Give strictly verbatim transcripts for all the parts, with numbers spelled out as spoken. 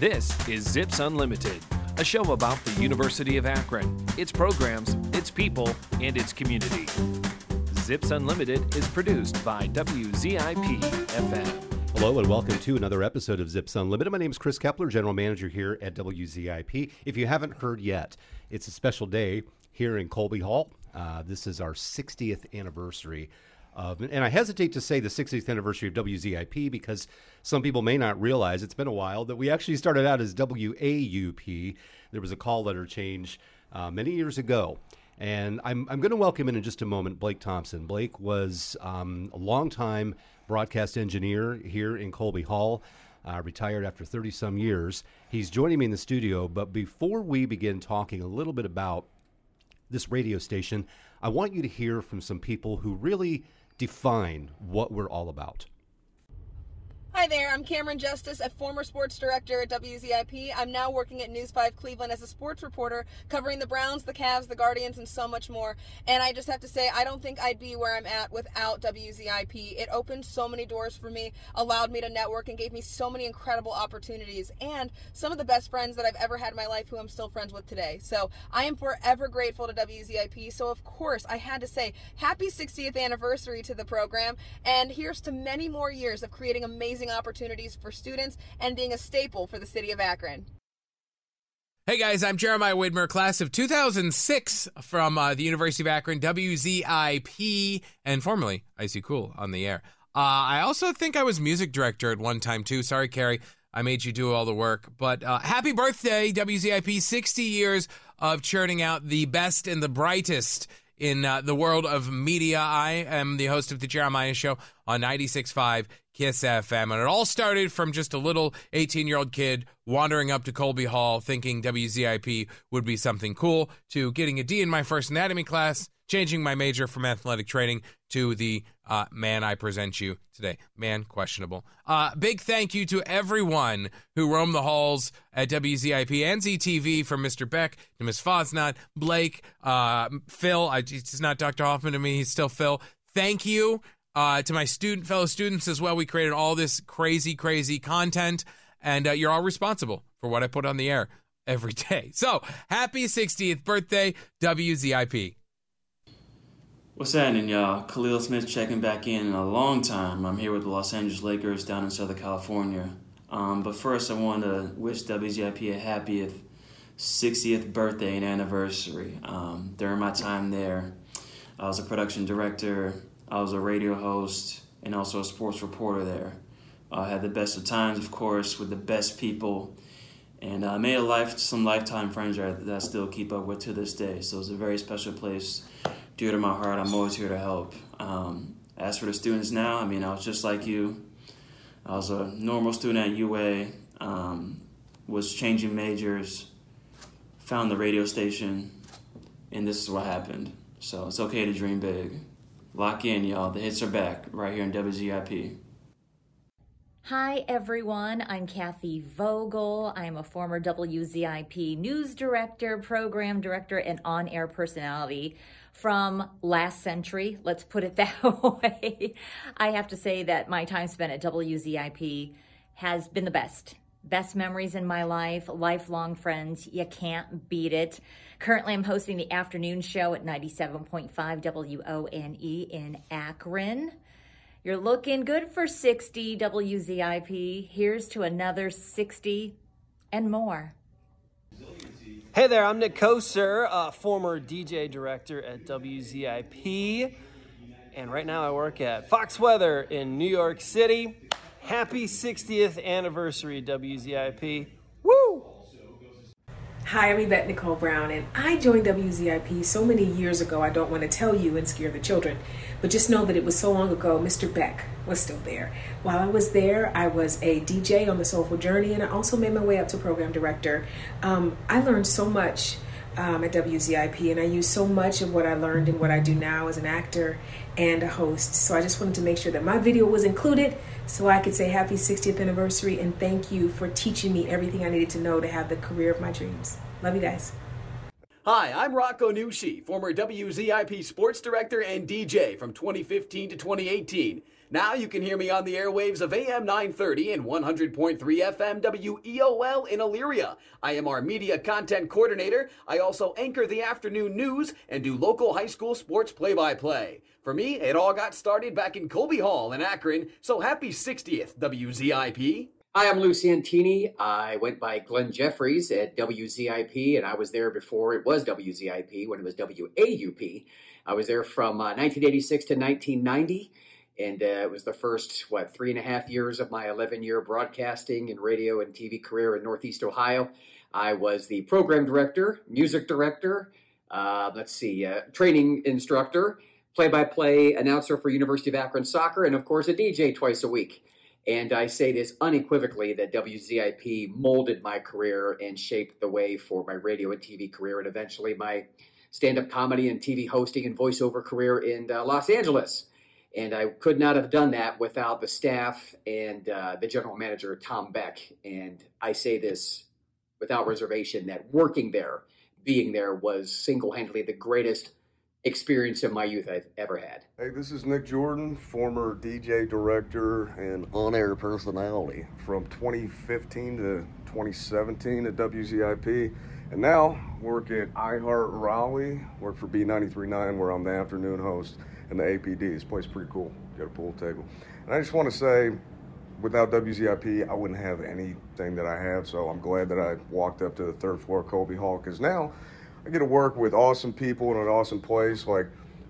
This is Zips Unlimited, a show about the University of Akron, its programs, its people, and its community. Zips Unlimited is produced by W Z I P F M. Hello and welcome to another episode of Zips Unlimited. My name is Chris Kepler, General Manager here at W Z I P. If you haven't heard yet, it's a special day here in Colby Hall. Uh, this is our sixtieth anniversary. Of, and I hesitate to say the sixtieth anniversary of W Z I P because some people may not realize it's been a while that we actually started out as W A U P. There was a call letter change uh, many years ago. And I'm, I'm going to welcome in in just a moment Blake Thompson. Blake was um, a longtime broadcast engineer here in Colby Hall, uh, retired after thirty-some years. He's joining me in the studio, but before we begin talking a little bit about this radio station, I want you to hear from some people who really define what we're all about. Hi there, I'm Cameron Justice, a former sports director at W Z I P. I'm now working at News five Cleveland as a sports reporter, covering the Browns, the Cavs, the Guardians, and so much more. And I just have to say, I don't think I'd be where I'm at without W Z I P. It opened so many doors for me, allowed me to network, and gave me so many incredible opportunities, and some of the best friends that I've ever had in my life who I'm still friends with today. So I am forever grateful to W Z I P. So of course, I had to say happy sixtieth anniversary to the program, and here's to many more years of creating amazing opportunities for students and being a staple for the city of Akron. Hey guys, I'm Jeremiah Widmer, class of two thousand six from uh, the University of Akron, W Z I P, and formerly I C Cool on the air. Uh, I also think I was music director at one time too. Sorry, Carrie, I made you do all the work. But uh, happy birthday, W Z I P, sixty years of churning out the best and the brightest in uh, the world of media. I am the host of The Jeremiah Show on ninety-six point five KISS F M. And it all started from just a little eighteen-year-old kid wandering up to Colby Hall thinking W Z I P would be something cool, to getting a D in my first anatomy class, changing my major from athletic training to the uh, man I present you today. Man, questionable. Uh, big thank you to everyone who roamed the halls at W Z I P and Z T V, from Mister Beck to Miz Fosnot, Blake, uh, Phil. I, it's not Doctor Hoffman to me. He's still Phil. Thank you. Uh, to my student, fellow students as well. We created all this crazy, crazy content, and uh, you're all responsible for what I put on the air every day. So, happy sixtieth birthday, W Z I P. What's happening, y'all? Khalil Smith checking back in in a long time. I'm here with the Los Angeles Lakers down in Southern California. Um, but first, I want to wish W Z I P a happy sixtieth birthday and anniversary. Um, during my time there, I was a production director, I was a radio host, and also a sports reporter there. I uh, had the best of times, of course, with the best people, and I uh, made a life, some lifetime friends that I still keep up with to this day. So it's a very special place, dear to my heart. I'm always here to help. Um, as for the students now, I mean, I was just like you. I was a normal student at U A, um, was changing majors, found the radio station, and this is what happened. So it's okay to dream big. Lock in, y'all. The hits are back right here in W Z I P. Hi, everyone. I'm Kathy Vogel. I'm a former W Z I P news director, program director, and on-air personality from last century. Let's put it that way. I have to say that my time spent at W Z I P has been the best. Best memories in my life, lifelong friends. You can't beat it. Currently, I'm hosting the afternoon show at ninety-seven point five WONE in Akron. You're looking good for sixty, W Z I P. Here's to another sixty and more. Hey there, I'm Nick Koser, uh, former D J director at W Z I P. And right now I work at Fox Weather in New York City. Happy sixtieth anniversary, W Z I P. Woo! Hi, I'm Yvette Nicole Brown, and I joined W Z I P so many years ago, I don't want to tell you and scare the children, but just know that it was so long ago, Mister Beck was still there. While I was there, I was a D J on the Soulful Journey, and I also made my way up to program director. Um, I learned so much um, at W Z I P, and I use so much of what I learned in what I do now as an actor and a host. So I just wanted to make sure that my video was included so I could say happy sixtieth anniversary, and thank you for teaching me everything I needed to know to have the career of my dreams. Love you guys. Hi, I'm Rocco Nucci, former W Z I P sports director and D J from twenty fifteen to twenty eighteen. Now you can hear me on the airwaves of A M nine thirty and one hundred point three F M W E O L in Elyria. I am our media content coordinator. I also anchor the afternoon news and do local high school sports play-by-play. For me, it all got started back in Colby Hall in Akron, so happy sixtieth, W Z I P. Hi, I'm Lou Santini. I went by Glenn Jeffries at W Z I P, and I was there before it was W Z I P, when it was W A U P. I was there from uh, nineteen eighty-six to nineteen ninety, and uh, it was the first, what, three and a half years of my eleven-year broadcasting and radio and T V career in Northeast Ohio. I was the program director, music director, uh, let's see, uh, training instructor, play-by-play announcer for University of Akron soccer, and, of course, a D J twice a week. And I say this unequivocally, that W Z I P molded my career and shaped the way for my radio and T V career and eventually my stand-up comedy and T V hosting and voiceover career in uh, Los Angeles. And I could not have done that without the staff and uh, the general manager, Tom Beck. And I say this without reservation, that working there, being there, was single-handedly the greatest experience of my youth I've ever had. Hey, this is Nick Jordan, former D J, director, and on-air personality from twenty fifteen to twenty seventeen at W Z I P, and now work at iHeart Raleigh, work for B nine three nine, where I'm the afternoon host and the A P D. This place is pretty cool. Got a pool table. And I just want to say, without W Z I P, I wouldn't have anything that I have, so I'm glad that I walked up to the third floor of Colby Hall, because now I get to work with awesome people in an awesome place. Like,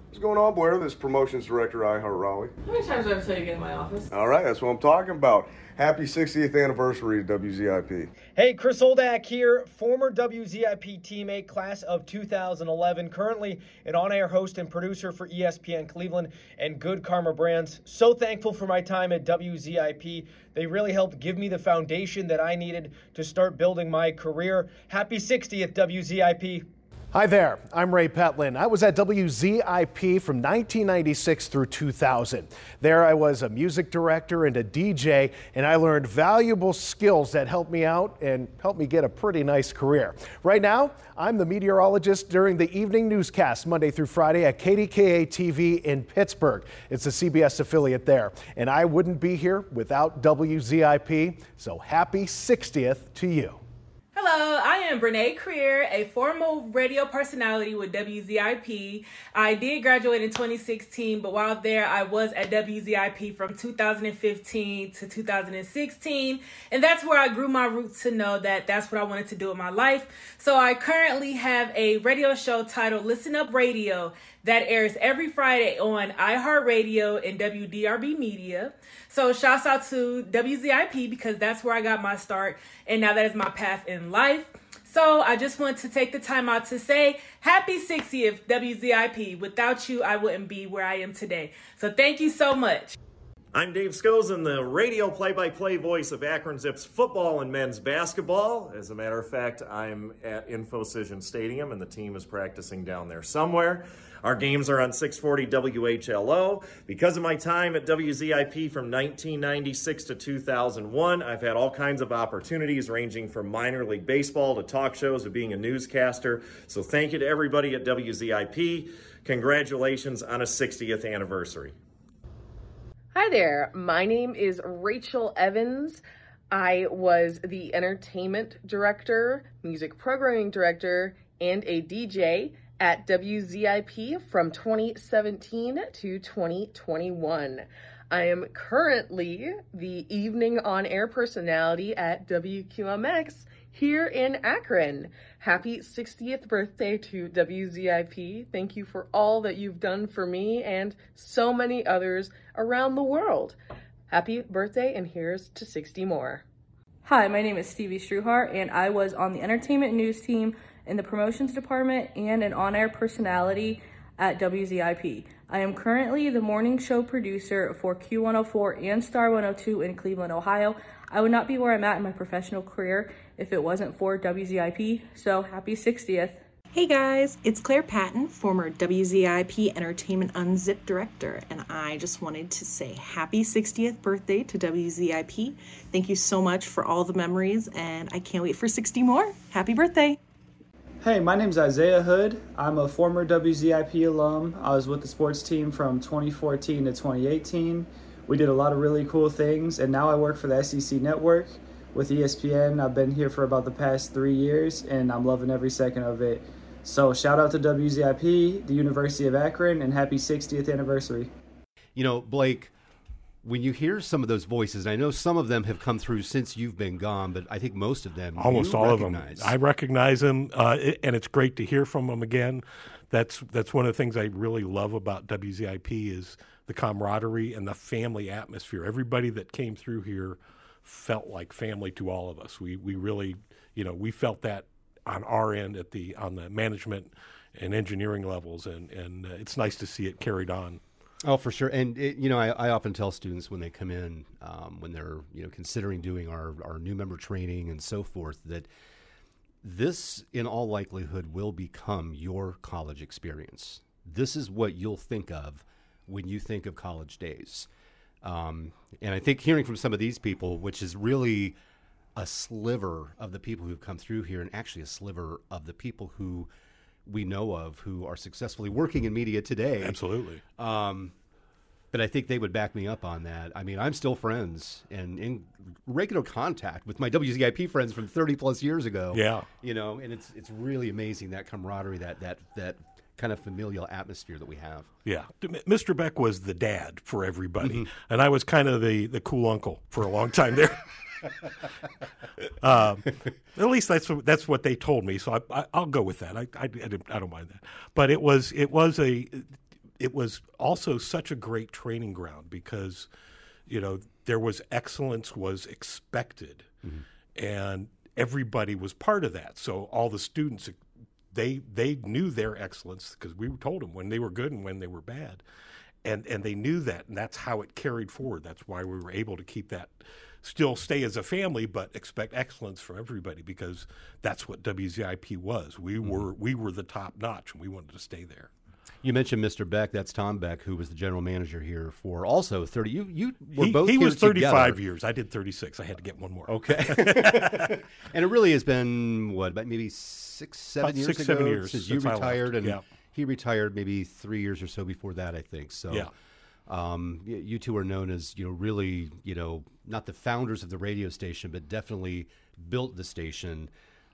what's going on, Blair? This promotions director at iHeart Raleigh. How many times do I have to tell you to get in my office? All right, that's what I'm talking about. Happy sixtieth anniversary to W Z I P. Hey, Chris Oldak here, former W Z I P teammate, class of two thousand eleven, currently an on-air host and producer for E S P N Cleveland and Good Karma Brands. So thankful for my time at W Z I P. They really helped give me the foundation that I needed to start building my career. Happy sixtieth, W Z I P. Hi there, I'm Ray Petlin. I was at W Z I P from nineteen ninety-six through two thousand. There I was a music director and a D J, and I learned valuable skills that helped me out and helped me get a pretty nice career. Right now, I'm the meteorologist during the evening newscast Monday through Friday at K D K A T V in Pittsburgh. It's a C B S affiliate there, and I wouldn't be here without W Z I P, so happy sixtieth to you. Hello, I am Brene Creer, a former radio personality with W Z I P. I did graduate in twenty sixteen, but while there, I was at W Z I P from two thousand fifteen to two thousand sixteen. And that's where I grew my roots to know that that's what I wanted to do in my life. So I currently have a radio show titled Listen Up Radio that airs every Friday on iHeartRadio and W D R B Media. So shouts out to W Z I P, because that's where I got my start, and now that is my path in life. So I just want to take the time out to say happy sixtieth, W Z I P. Without you, I wouldn't be where I am today. So thank you so much. I'm Dave Skosen, the radio play-by-play voice of Akron Zips football and men's basketball. As a matter of fact, I'm at InfoCision Stadium, and the team is practicing down there somewhere. Our games are on six forty W H L O. Because of my time at W Z I P from nineteen ninety-six to two thousand one, I've had all kinds of opportunities, ranging from minor league baseball to talk shows to being a newscaster. So thank you to everybody at W Z I P. Congratulations on a sixtieth anniversary. Hi there, my name is Rachel Evans. I was the entertainment director, music programming director, and a D J at W Z I P from twenty seventeen to twenty twenty-one. I am currently the evening on-air personality at W Q M X here in Akron. Happy sixtieth birthday to W Z I P. Thank you for all that you've done for me and so many others around the world. Happy birthday, and here's to sixty more. Hi, my name is Stevie Struhart, and I was on the entertainment news team in the promotions department and an on-air personality at W Z I P. I am currently the morning show producer for Q one oh four and Star one oh two in Cleveland, Ohio. I would not be where I'm at in my professional career if it wasn't for W Z I P, so happy sixtieth. Hey guys, it's Claire Patton, former W Z I P Entertainment Unzipped director, and I just wanted to say happy sixtieth birthday to W Z I P. Thank you so much for all the memories, and I can't wait for sixty more. Happy birthday. Hey, my name's Isaiah Hood. I'm a former W Z I P alum. I was with the sports team from twenty fourteen to twenty eighteen. We did a lot of really cool things, and now I work for the S E C Network with E S P N. I've been here for about the past three years, and I'm loving every second of it. So shout out to W Z I P, the University of Akron, and happy sixtieth anniversary. You know, Blake, when you hear some of those voices, and I know some of them have come through since you've been gone, but I think most of them, almost all recognize. of them, I recognize them, uh, and it's great to hear from them again. That's that's one of the things I really love about W Z I P is the camaraderie and the family atmosphere. Everybody that came through here felt like family to all of us. We we really, you know, we felt that on our end at the on the management and engineering levels, and and uh, it's nice to see it carried on. Oh, for sure. And, it, you know, I, I often tell students when they come in, um, when they're, you know, considering doing our, our new member training and so forth, that this, in all likelihood, will become your college experience. This is what you'll think of when you think of college days. Um, and I think hearing from some of these people, which is really a sliver of the people who've come through here, and actually a sliver of the people who we know of who are successfully working in media today. Absolutely. Um, but I think they would back me up on that. I mean, I'm still friends and in regular contact with my W Z I P friends from thirty plus years ago. Yeah. You know, and it's it's really amazing, that camaraderie, that that that kind of familial atmosphere that we have. Yeah. Mister Beck was the dad for everybody. Mm-hmm. And I was kind of the, the cool uncle for a long time there. um, at least that's that's what they told me, so I, I, I'll go with that. I, I, I, I don't mind that. But it was it was a it was also such a great training ground because, you know, there was excellence was expected, mm-hmm. and everybody was part of that. So all the students, they they knew their excellence because we told them when they were good and when they were bad, and and they knew that, and that's how it carried forward. That's why we were able to keep that. Still stay as a family, but expect excellence from everybody because that's what W Z I P was. We mm-hmm. were we were the top notch, and we wanted to stay there. You mentioned Mister Beck. That's Tom Beck, who was the general manager here for also thirty. You you were he, both. He here was thirty-five together. Years. I did thirty-six. I had to get one more. Okay. And it really has been what, about maybe six, seven about years six, ago seven years since, since you retired, and yeah. he retired maybe three years or so before that, I think. So. Yeah. Um, you two are known as, you know, really, you know, not the founders of the radio station, but definitely built the station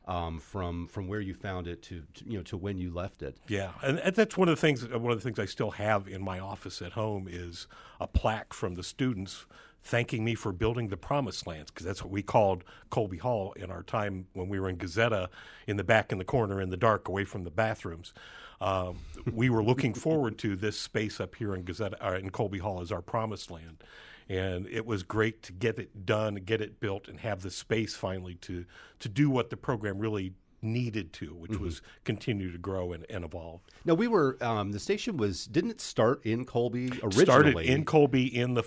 um, from from where you found it to, to, you know, to when you left it. Yeah, and, and that's one of the things. One of the things I still have in my office at home is a plaque from the students thanking me for building the Promised Lands, because that's what we called Colby Hall in our time when we were in Gazetta, in the back in the corner in the dark, away from the bathrooms. Um, we were looking forward to this space up here in Gazetta, uh, in Colby Hall, as our Promised Land, and it was great to get it done, get it built, and have the space finally to to do what the program really needed to, which mm-hmm. was continue to grow and, and evolve. Now we were um, the station was didn't it start in Colby originally? Started in Colby in the.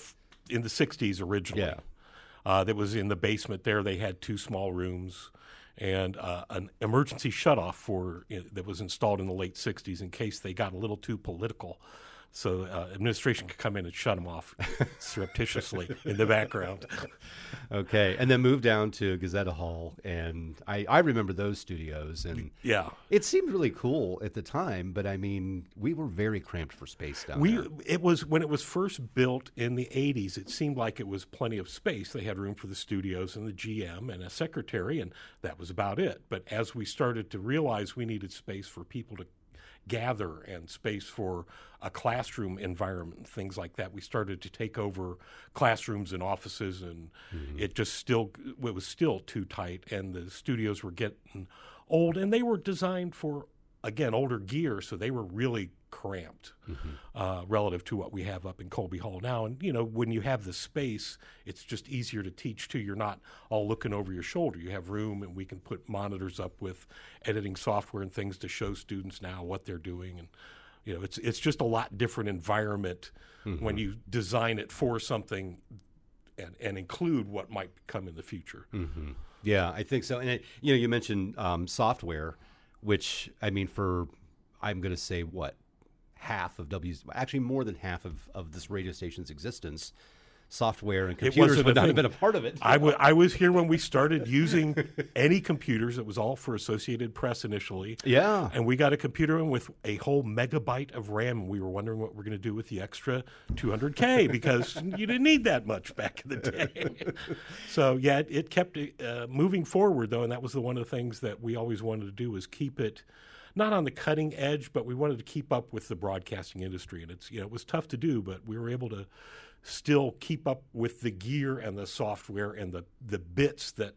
In the sixties originally. Yeah. Uh, that was in the basement there. They had two small rooms and uh, an emergency shutoff for, uh, that was installed in the late sixties in case they got a little too political. So uh, administration could come in and shut them off surreptitiously in the background. Okay, and then moved down to Gazetta Hall, and I, I remember those studios. And yeah, it seemed really cool at the time, but I mean, we were very cramped for space down we, there. It was when it was first built in the eighties. It seemed like it was plenty of space. They had room for the studios and the G M and a secretary, and that was about it. But as we started to realize we needed space for people to gather and space for a classroom environment, things like that. We started to take over classrooms and offices, and mm-hmm. it just still it was still too tight, and the studios were getting old, and they were designed for, again, older gear, so they were really cramped mm-hmm. uh, relative to what we have up in Colby Hall now. And, you know, when you have the space, it's just easier to teach, too. You're not all looking over your shoulder. You have room, and we can put monitors up with editing software and things to show students now what they're doing. And, you know, it's it's just a lot different environment mm-hmm. when you design it for something and, and include what might come in the future. Mm-hmm. Yeah, I think so. And, it, you know, you mentioned um, software, which, I mean, for, I'm going to say, what, half of W's, actually more than half of, of this radio station's existence, software and computers would not thing. have been a part of it. I, w- I was here when we started using any computers. It was all for Associated Press initially. Yeah. And we got a computer in with a whole megabyte of RAM. We were wondering what we're going to do with the extra two hundred K because you didn't need that much back in the day. So, yeah, it, it kept uh, moving forward, though, and that was the one of the things that we always wanted to do was keep it not on the cutting edge, but we wanted to keep up with the broadcasting industry. And it's, you know, it was tough to do, but we were able to still keep up with the gear and the software and the, the bits that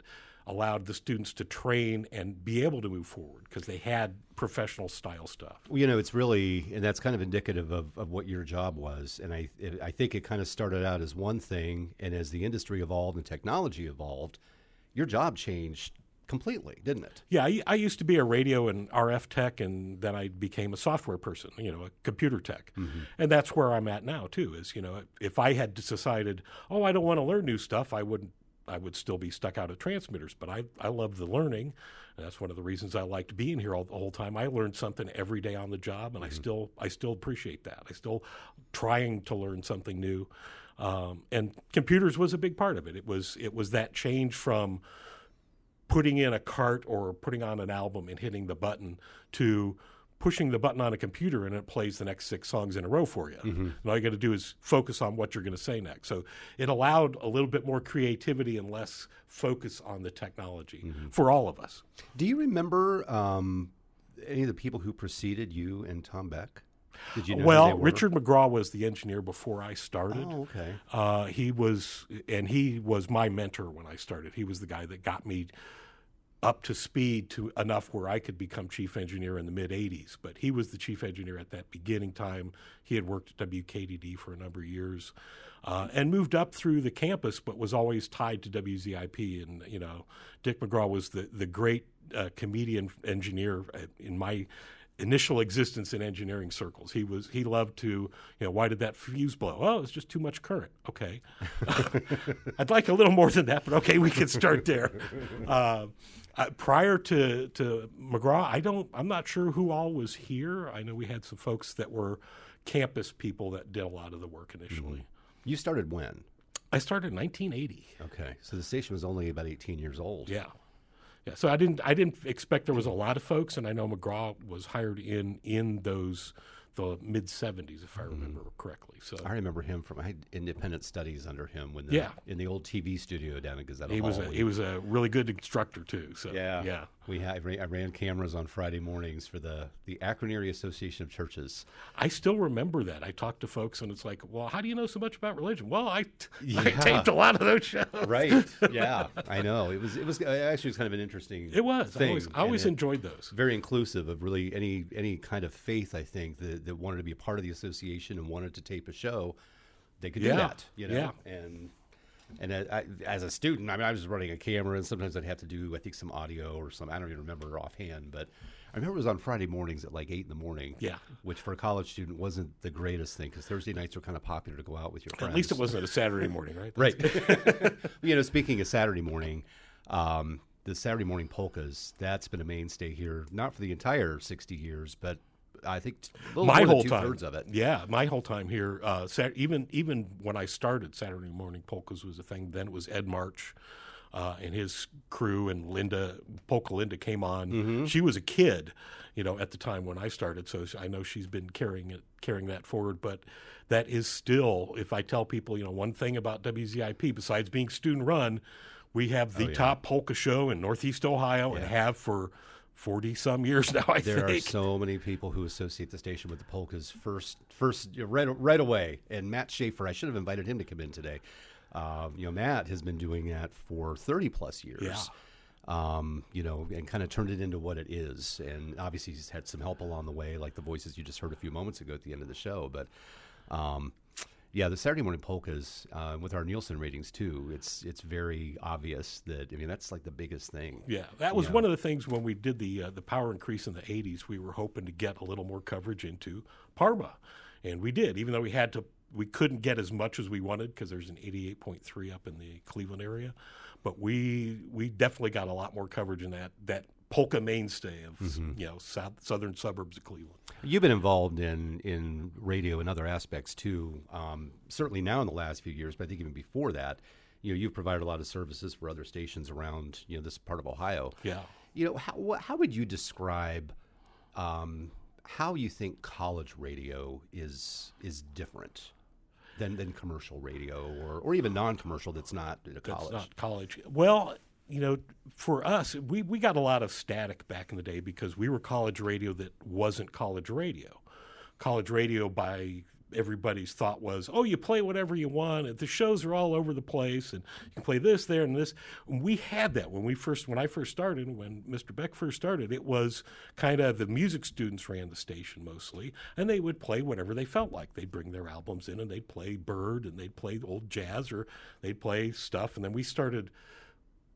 allowed the students to train and be able to move forward because they had professional style stuff. Well, you know, it's really, and that's kind of indicative of, of what your job was. And I it, I think it kind of started out as one thing, and as the industry evolved and technology evolved, your job changed completely, didn't it? Yeah, I, I used to be a radio and R F tech, and then I became a software person, you know, a computer tech. Mm-hmm. And that's where I'm at now, too, is, you know, if I had decided, oh, I don't want to learn new stuff, I wouldn't. I would still be stuck out of transmitters, but I, I love the learning. And that's one of the reasons I liked being here all the whole time. I learned something every day on the job, and mm-hmm. I still I still appreciate that. I still trying to learn something new. Um, and computers was a big part of it. It was it was that change from putting in a cart or putting on an album and hitting the button to pushing the button on a computer and it plays the next six songs in a row for you. Mm-hmm. And all you got to do is focus on what you're going to say next. So it allowed a little bit more creativity and less focus on the technology mm-hmm. for all of us. Do you remember um, any of the people who preceded you and Tom Beck? Did you know well, who they were? Richard McGraw was the engineer before I started. Oh, okay. Uh, he was, and he was my mentor when I started. He was the guy that got me up to speed to enough where I could become chief engineer in the mid-eighties. But he was the chief engineer at that beginning time. He had worked at W K D D for a number of years uh, and moved up through the campus but was always tied to W Z I P. And, you know, Dick McGraw was the, the great uh, comedian engineer in my initial existence in engineering circles. He was he loved to, you know, why did that fuse blow? Oh, it's just too much current. Okay. I'd like a little more than that, but okay, we can start there. Uh, Uh, prior to, to McGraw, I don't, I'm not sure who all was here. I know we had some folks that were campus people that did a lot of the work initially. Mm-hmm. You started when? I started in nineteen eighty. Okay, so the station was only about eighteen years old. Yeah, yeah. So I didn't, I didn't expect there was a lot of folks, and I know McGraw was hired in in those the mid seventies, if I remember mm-hmm. correctly. So I remember him from I had independent studies under him when the, yeah. in the old T V studio down at Gazetta Hall. He was a, he was a really good instructor too. So yeah, yeah. We had, I ran cameras on Friday mornings for the the Akron Area Association of Churches. I still remember that. I talked to folks and it's like, well, how do you know so much about religion? Well, I, yeah. I taped a lot of those shows. Right. Yeah, I know. It was it was actually it was kind of an interesting. It was. Thing. I always, I always enjoyed those. Very inclusive of really any any kind of faith. I think that. that wanted to be a part of the association and wanted to tape a show, they could yeah. do that, you know? Yeah. And and I, I, as a student, I mean, I was running a camera, and sometimes I'd have to do, I think, some audio or some, I don't even remember offhand, but I remember it was on Friday mornings at like eight in the morning, yeah. which for a college student wasn't the greatest thing because Thursday nights were kind of popular to go out with your friends. At least it wasn't a Saturday morning, right? Right. You know, speaking of Saturday morning, um, the Saturday morning polkas, that's been a mainstay here, not for the entire sixty years, but I think my whole time, two-thirds of it. Yeah, my whole time here, uh, Saturday, even even when I started, Saturday morning polkas was a thing. Then it was Ed March uh, and his crew, and Linda Polka. Linda came on. Mm-hmm. She was a kid, you know, at the time when I started. So I know she's been carrying it, carrying that forward. But that is still, if I tell people, you know, one thing about W Z I P besides being student run, we have the oh, yeah. top polka show in Northeast Ohio, yeah. and have for forty-some years now, I there think. There are so many people who associate the station with the polkas first, first right, right away. And Matt Schaefer, I should have invited him to come in today. Um, you know, Matt has been doing that for thirty-plus years, yeah. um, you know, and kind of turned it into what it is. And obviously he's had some help along the way, like the voices you just heard a few moments ago at the end of the show. But, um, yeah, the Saturday morning polkas, uh, with our Nielsen ratings, too, it's it's very obvious that, I mean, that's like the biggest thing. Yeah, that was you know? one of the things when we did the uh, the power increase in the eighties, we were hoping to get a little more coverage into Parma, and we did, even though we had to, we couldn't get as much as we wanted because there's an eighty-eight point three up in the Cleveland area, but we we definitely got a lot more coverage in that that polka mainstay of mm-hmm. you know south, southern suburbs of Cleveland. You've been involved in in radio and other aspects too. Um, certainly now in the last few years, but I think even before that, you know, you've provided a lot of services for other stations around you know this part of Ohio. Yeah. You know, how how would you describe um, how you think college radio is is different than than commercial radio or or even non-commercial that's not at a college? That's not college. Well, you know, for us, we, we got a lot of static back in the day because we were college radio that wasn't college radio. College radio by everybody's thought was, oh, you play whatever you want, and the shows are all over the place, and you can play this, there, and this. And we had that when we first, when I first started, when Mister Beck first started, it was kind of the music students ran the station mostly, and they would play whatever they felt like. They'd bring their albums in, and they'd play Bird, and they'd play old jazz, or they'd play stuff, and then we started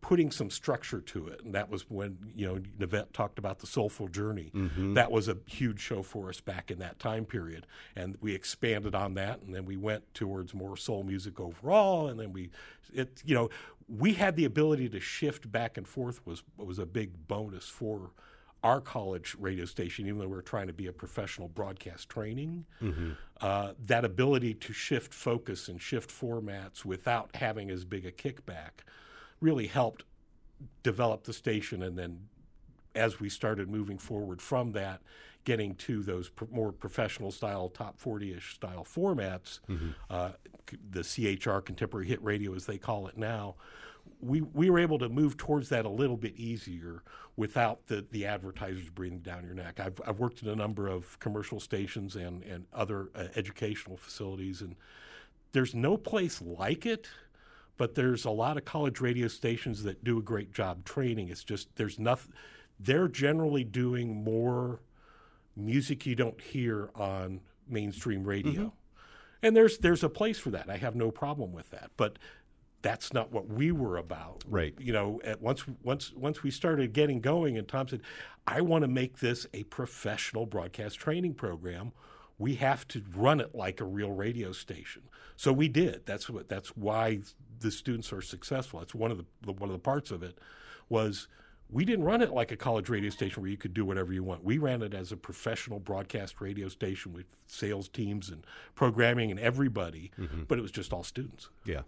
putting some structure to it, and that was when, you know, Nivette talked about the Soulful Journey. Mm-hmm. That was a huge show for us back in that time period, and we expanded on that, and then we went towards more soul music overall, and then we, it, you know, we had the ability to shift back and forth was was a big bonus for our college radio station, even though we were trying to be a professional broadcast training, mm-hmm. uh, that ability to shift focus and shift formats without having as big a kickback really helped develop the station, and then as we started moving forward from that, getting to those pro- more professional style, top forty-ish style formats, mm-hmm. uh, the C H R, Contemporary Hit Radio as they call it now, we we were able to move towards that a little bit easier without the, the advertisers breathing down your neck. I've I've worked in a number of commercial stations and, and other uh, educational facilities, and there's no place like it. But there's a lot of college radio stations that do a great job training. It's just there's nothing. They're generally doing more music you don't hear on mainstream radio, mm-hmm. and there's there's a place for that. I have no problem with that. But that's not what we were about, right? You know, at once once once we started getting going, and Tom said, "I want to make this a professional broadcast training program. We have to run it like a real radio station." So we did. That's what. That's why the students are successful. That's one of the, the one of the parts of it was we didn't run it like a college radio station where you could do whatever you want. We ran it as a professional broadcast radio station with sales teams and programming and everybody, mm-hmm. but it was just all students. Yeah.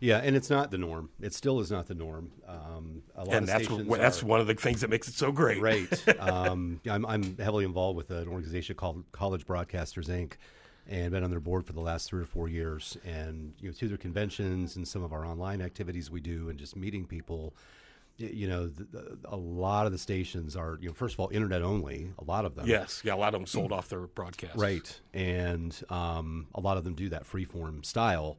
Yeah, and it's not the norm. It still is not the norm. Um, a lot and of that's what, that's are, one of the things that makes it so great. Right. um, I'm, I'm heavily involved with an organization called College Broadcasters, Incorporated, and been on their board for the last three or four years. And you know, through their conventions and some of our online activities we do and just meeting people, you know, the, the, a lot of the stations are, you know, first of all, internet only, a lot of them. Yes, yeah, a lot of them sold off their broadcasts. Right, and um, a lot of them do that freeform style.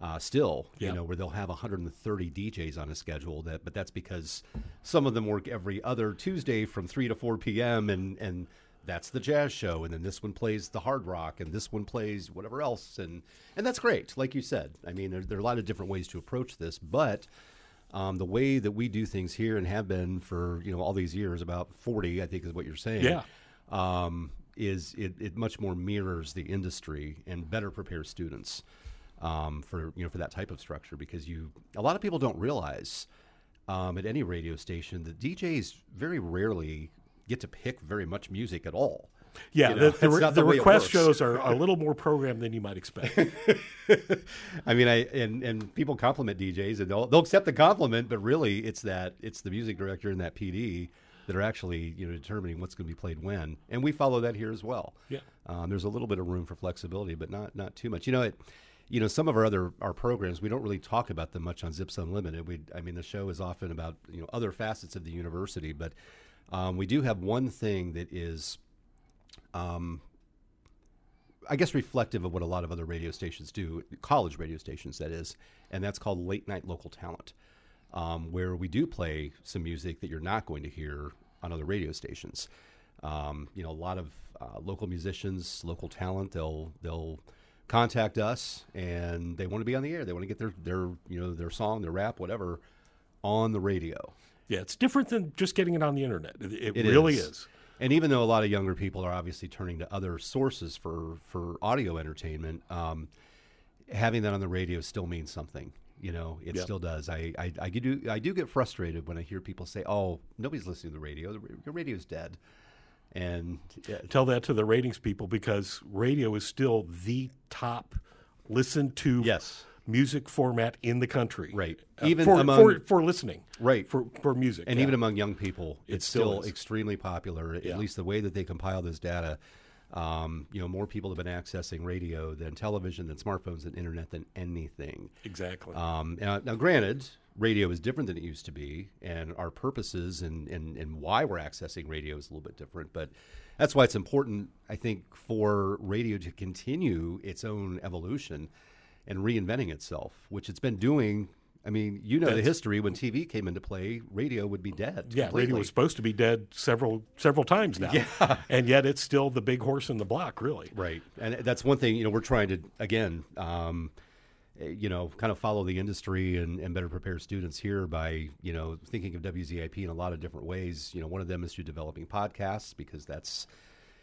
Uh, still, yep. You know, where they'll have one hundred thirty D Js on a schedule, that, but that's because some of them work every other Tuesday from three to four p.m. and, and that's the jazz show, and then this one plays the hard rock, and this one plays whatever else, and, and that's great, like you said. I mean, there, there are a lot of different ways to approach this, but um, the way that we do things here and have been for, you know, all these years, about forty, I think is what you're saying. Yeah. Um, is it, it much more mirrors the industry and better prepares students. Um, for you know for that type of structure, because you a lot of people don't realize um, at any radio station that D Js very rarely get to pick very much music at all. Yeah, you know, the, the, re- the, the request shows are a little more programmed than you might expect. I mean, I and, and people compliment D Js and they'll they'll accept the compliment, but really it's that it's the music director and that P D that are actually you know determining what's going to be played when, and we follow that here as well. Yeah, um, there's a little bit of room for flexibility, but not not too much. You know it. You know, some of our other our programs, we don't really talk about them much on Zips Unlimited. We, I mean, the show is often about, you know, other facets of the university, but um, we do have one thing that is, um, I guess, reflective of what a lot of other radio stations do, college radio stations, that is, and that's called Late Night Local Talent, um, where we do play some music that you're not going to hear on other radio stations. Um, you know, a lot of uh, local musicians, local talent, they'll they'll... contact us, and they want to be on the air. They want to get their, their you know their song, their rap, whatever, on the radio. Yeah, it's different than just getting it on the internet. It, it, it really is. is. And even though a lot of younger people are obviously turning to other sources for for audio entertainment, um, having that on the radio still means something. You know, it yep. still does. I, I, I do I do get frustrated when I hear people say, "Oh, nobody's listening to the radio. The radio's dead." And uh, tell that to the ratings people, because radio is still the top listened to yes. music format in the country. Right. Uh, even for, among, for for listening. Right. For for music. And yeah. even among young people, it it's still, still extremely popular. Yeah. At least the way that they compile this data. Um, you know, more people have been accessing radio than television, than smartphones, than internet, than anything. Exactly. Um, now, now, granted, radio is different than it used to be, and our purposes and, and, and why we're accessing radio is a little bit different. But that's why it's important, I think, for radio to continue its own evolution and reinventing itself, which it's been doing. I mean, you know That's, the history. When T V came into play, radio would be dead. Yeah, completely. Radio was supposed to be dead several several times now. Yeah. And yet it's still the big horse in the block, really. Right. And that's one thing, you know, we're trying to, again, um, you know, kind of follow the industry and, and better prepare students here by, you know, thinking of W Z I P in a lot of different ways. You know, one of them is through developing podcasts, because that's,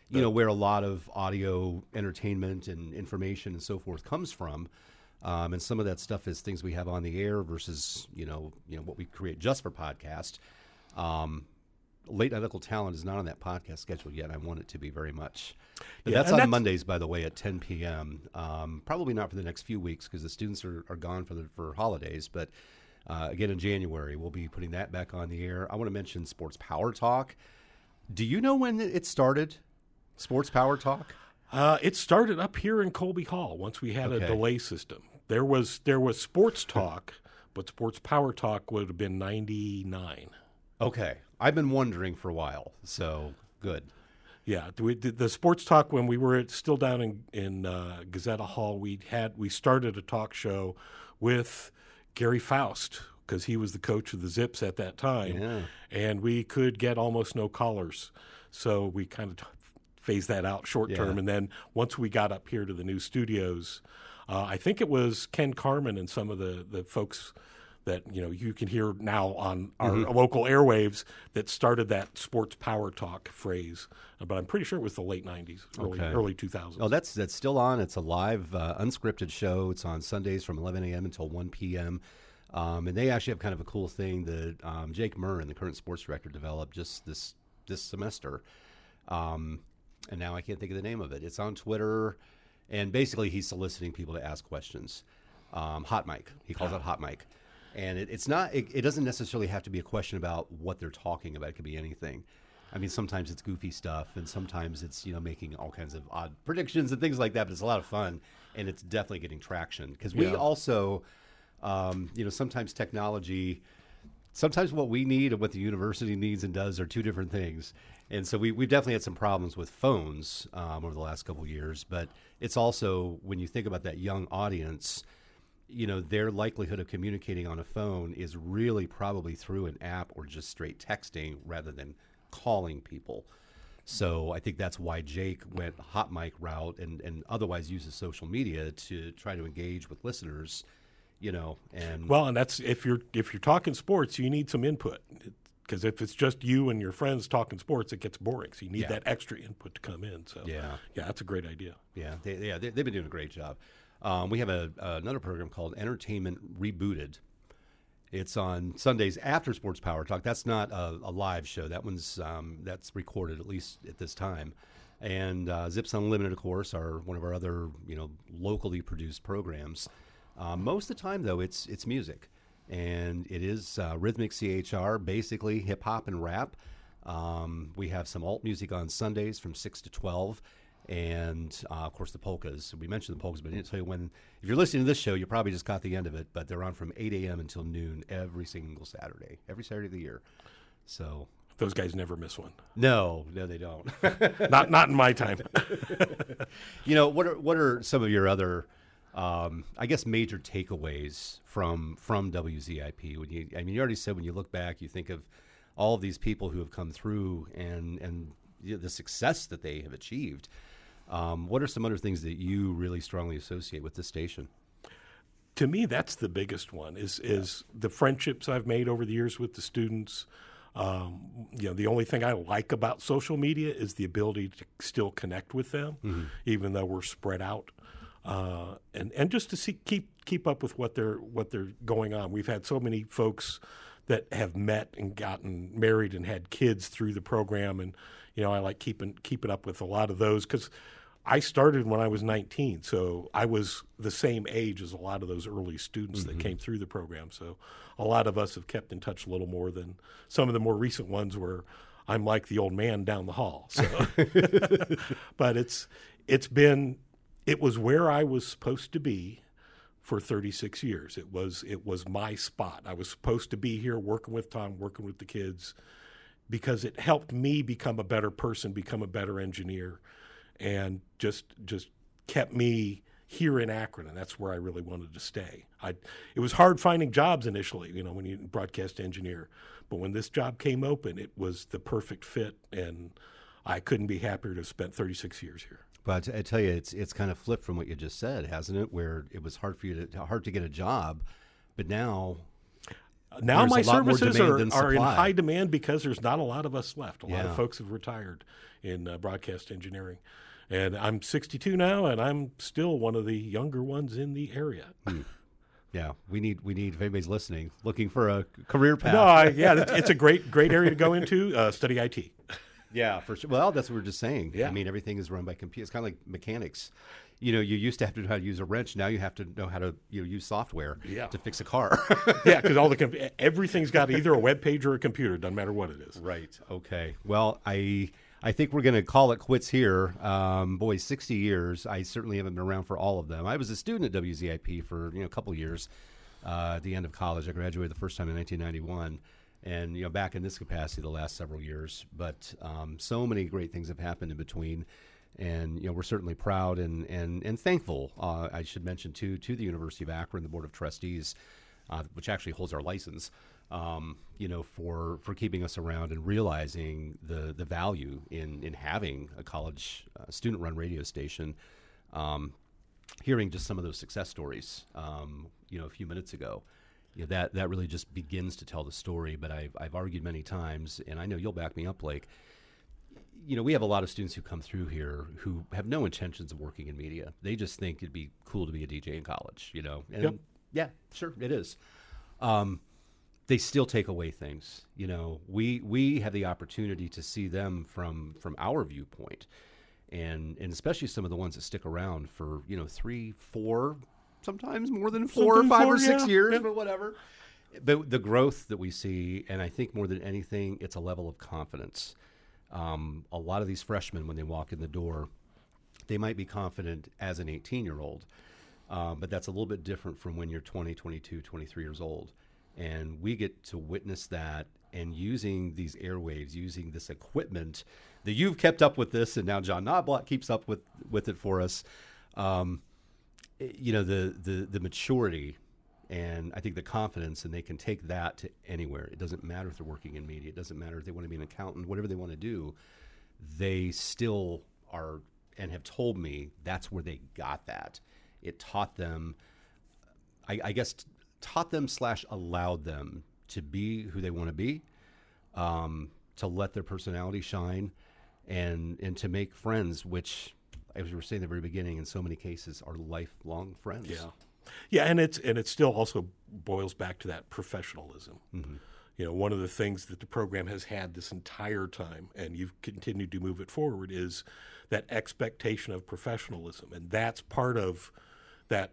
you the, know, where a lot of audio entertainment and information and so forth comes from. Um, and some of that stuff is things we have on the air versus, you know, you know what we create just for podcast. Um, Late Night Local Talent is not on that podcast schedule yet. I want it to be very much. Yeah, that's on that's, Mondays, by the way, at ten p.m. Um, probably not for the next few weeks, because the students are, are gone for the, for holidays. But uh, again, in January, we'll be putting that back on the air. I want to mention Sports Power Talk. Do you know when it started, Sports Power Talk? Uh, it started up here in Colby Hall once we had okay. a delay system. There was there was Sports Talk, but Sports Power Talk would have been ninety-nine. Okay. I've been wondering for a while, so good. Yeah. We, the Sports Talk, when we were at, still down in, in uh, Gazetta Hall, we had we started a talk show with Gary Faust, because he was the coach of the Zips at that time, yeah. and we could get almost no callers. So we kind of t- phase that out short term, yeah. and then once we got up here to the new studios, uh, I think it was Ken Carmen and some of the, the folks that you know you can hear now on our mm-hmm. local airwaves that started that Sports Power Talk phrase. But I'm pretty sure it was the late nineties, early, okay. early two thousands. Oh, that's that's still on. It's a live, uh, unscripted show. It's on Sundays from eleven a.m. until one p.m. Um, and they actually have kind of a cool thing that um, Jake Murrin, the current sports director, developed just this this semester. Um, And now I can't think of the name of it. It's on Twitter, and basically he's soliciting people to ask questions. Um, hot mic. He calls oh. it hot mic. And it, it's not. It, it doesn't necessarily have to be a question about what they're talking about. It could be anything. I mean, sometimes it's goofy stuff, and sometimes it's, you know, making all kinds of odd predictions and things like that, but it's a lot of fun, and it's definitely getting traction. Because we yeah. also, um, you know, sometimes technology, sometimes what we need and what the university needs and does are two different things. And so we, we've definitely had some problems with phones um, over the last couple of years. But it's also, when you think about that young audience, you know, their likelihood of communicating on a phone is really probably through an app or just straight texting rather than calling people. So I think that's why Jake went hot mic route and, and otherwise uses social media to try to engage with listeners, you know. And well, and that's if you're if you're talking sports, you need some input. It, Because if it's just you and your friends talking sports, it gets boring. So you need yeah. that extra input to come in. So yeah, yeah, that's a great idea. Yeah, they, yeah, they, they've been doing a great job. Um, we have a, uh, another program called Entertainment Rebooted. It's on Sundays after Sports Power Talk. That's not a, a live show. That one's um, that's recorded, at least at this time. And uh, Zips Unlimited, of course, are one of our other you know locally produced programs. Uh, most of the time, though, it's it's music. And it is uh, rhythmic C H R, basically hip-hop and rap. Um, we have some alt music on Sundays from six to twelve, and, uh, of course, the polkas. We mentioned the polkas, but I didn't tell you when. If you're listening to this show, you probably just caught the end of it, but they're on from eight a.m. until noon every single Saturday, every Saturday of the year. So those guys never miss one. No, no, they don't. not not in my time. You know, what are, what are some of your other – Um, I guess major takeaways from from W Z I P? When you, I mean, you already said when you look back, you think of all of these people who have come through and and you know, the success that they have achieved. Um, what are some other things that you really strongly associate with this station? To me, that's the biggest one is is yeah. the friendships I've made over the years with the students. Um, you know, the only thing I like about social media is the ability to still connect with them, mm-hmm. even though we're spread out. Uh, and, and just to see, keep keep up with what they're what they're going on. We've had so many folks that have met and gotten married and had kids through the program, and you know, I like keeping keeping up with a lot of those because I started when I was nineteen, so I was the same age as a lot of those early students mm-hmm. that came through the program. So a lot of us have kept in touch a little more than some of the more recent ones where I'm like the old man down the hall. So, but it's it's been it was where I was supposed to be for thirty-six years. It was it was my spot. I was supposed to be here working with Tom, working with the kids, because it helped me become a better person, become a better engineer, and just just kept me here in Akron, and that's where I really wanted to stay. I, it was hard finding jobs initially, you know, when you broadcast engineer, but when this job came open, it was the perfect fit, and I couldn't be happier to have spent thirty-six years here. But I tell you, it's it's kind of flipped from what you just said, hasn't it? Where it was hard for you to hard to get a job, but now. Now there's my services are, are in high demand because there's not a lot of us left. A yeah. lot of folks have retired in uh, broadcast engineering. And I'm sixty-two now, and I'm still one of the younger ones in the area. Mm. Yeah, we need, we need if anybody's listening, looking for a career path. No, I, yeah, it's a great great area to go into, uh, study I T. Yeah, for sure. Well, that's what we we're just saying. Yeah. I mean, everything is run by computers. It's kind of like mechanics. You know, you used to have to know how to use a wrench. Now you have to know how to you know, use software yeah. to fix a car. yeah, because all the com- everything's got either a web page or a computer. Doesn't matter what it is. Right. Okay. Well, I I think we're going to call it quits here. Um, boy, sixty years. I certainly haven't been around for all of them. I was a student at W Z I P for you know a couple years uh, at the end of college. I graduated the first time in nineteen ninety-one. And, you know, back in this capacity the last several years. But um, so many great things have happened in between. And, you know, we're certainly proud and and, and thankful, uh, I should mention, too, to the University of Akron, the Board of Trustees, uh, which actually holds our license, um, you know, for, for keeping us around and realizing the, the value in, in having a college uh, student-run radio station. Um, hearing just some of those success stories, um, you know, a few minutes ago. Yeah, that, that really just begins to tell the story, but I've, I've argued many times, and I know you'll back me up, Blake. You know, we have a lot of students who come through here who have no intentions of working in media. They just think it'd be cool to be a D J in college, you know. And yep. Yeah, sure, it is. Um, they still take away things. You know, we we have the opportunity to see them from, from our viewpoint, and and especially some of the ones that stick around for, you know, three, four sometimes more than four sometimes or five four, or six yeah. years, yeah. but whatever. But the growth that we see, and I think more than anything, it's a level of confidence. Um, a lot of these freshmen, when they walk in the door, they might be confident as an eighteen-year-old, um, but that's a little bit different from when you're twenty, twenty-two, twenty-three years old. And we get to witness that, and using these airwaves, using this equipment that you've kept up with this, and now John Knobloch keeps up with, with it for us. Um, You know, the, the, the maturity and I think the confidence, and they can take that to anywhere. It doesn't matter if they're working in media. It doesn't matter if they want to be an accountant, whatever they want to do. They still are and have told me that's where they got that. It taught them, I, I guess, taught them slash allowed them to be who they want to be, um, to let their personality shine and and to make friends, which – as we were saying at the very beginning, in so many cases, are lifelong friends. Yeah, yeah, and it's and it still also boils back to that professionalism. Mm-hmm. You know, one of the things that the program has had this entire time, and you've continued to move it forward, is that expectation of professionalism, and that's part of that.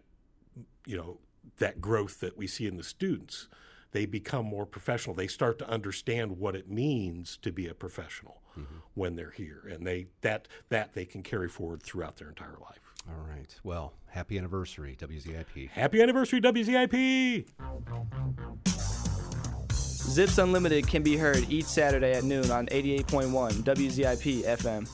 You know, that growth that we see in the students, they become more professional. They start to understand what it means to be a professional. Mm-hmm. When they're here, and they that that they can carry forward throughout their entire life. All right. Well, happy anniversary, W Z I P. Happy anniversary, W Z I P. Zips Unlimited can be heard each Saturday at noon on eighty-eight point one W Z I P F M.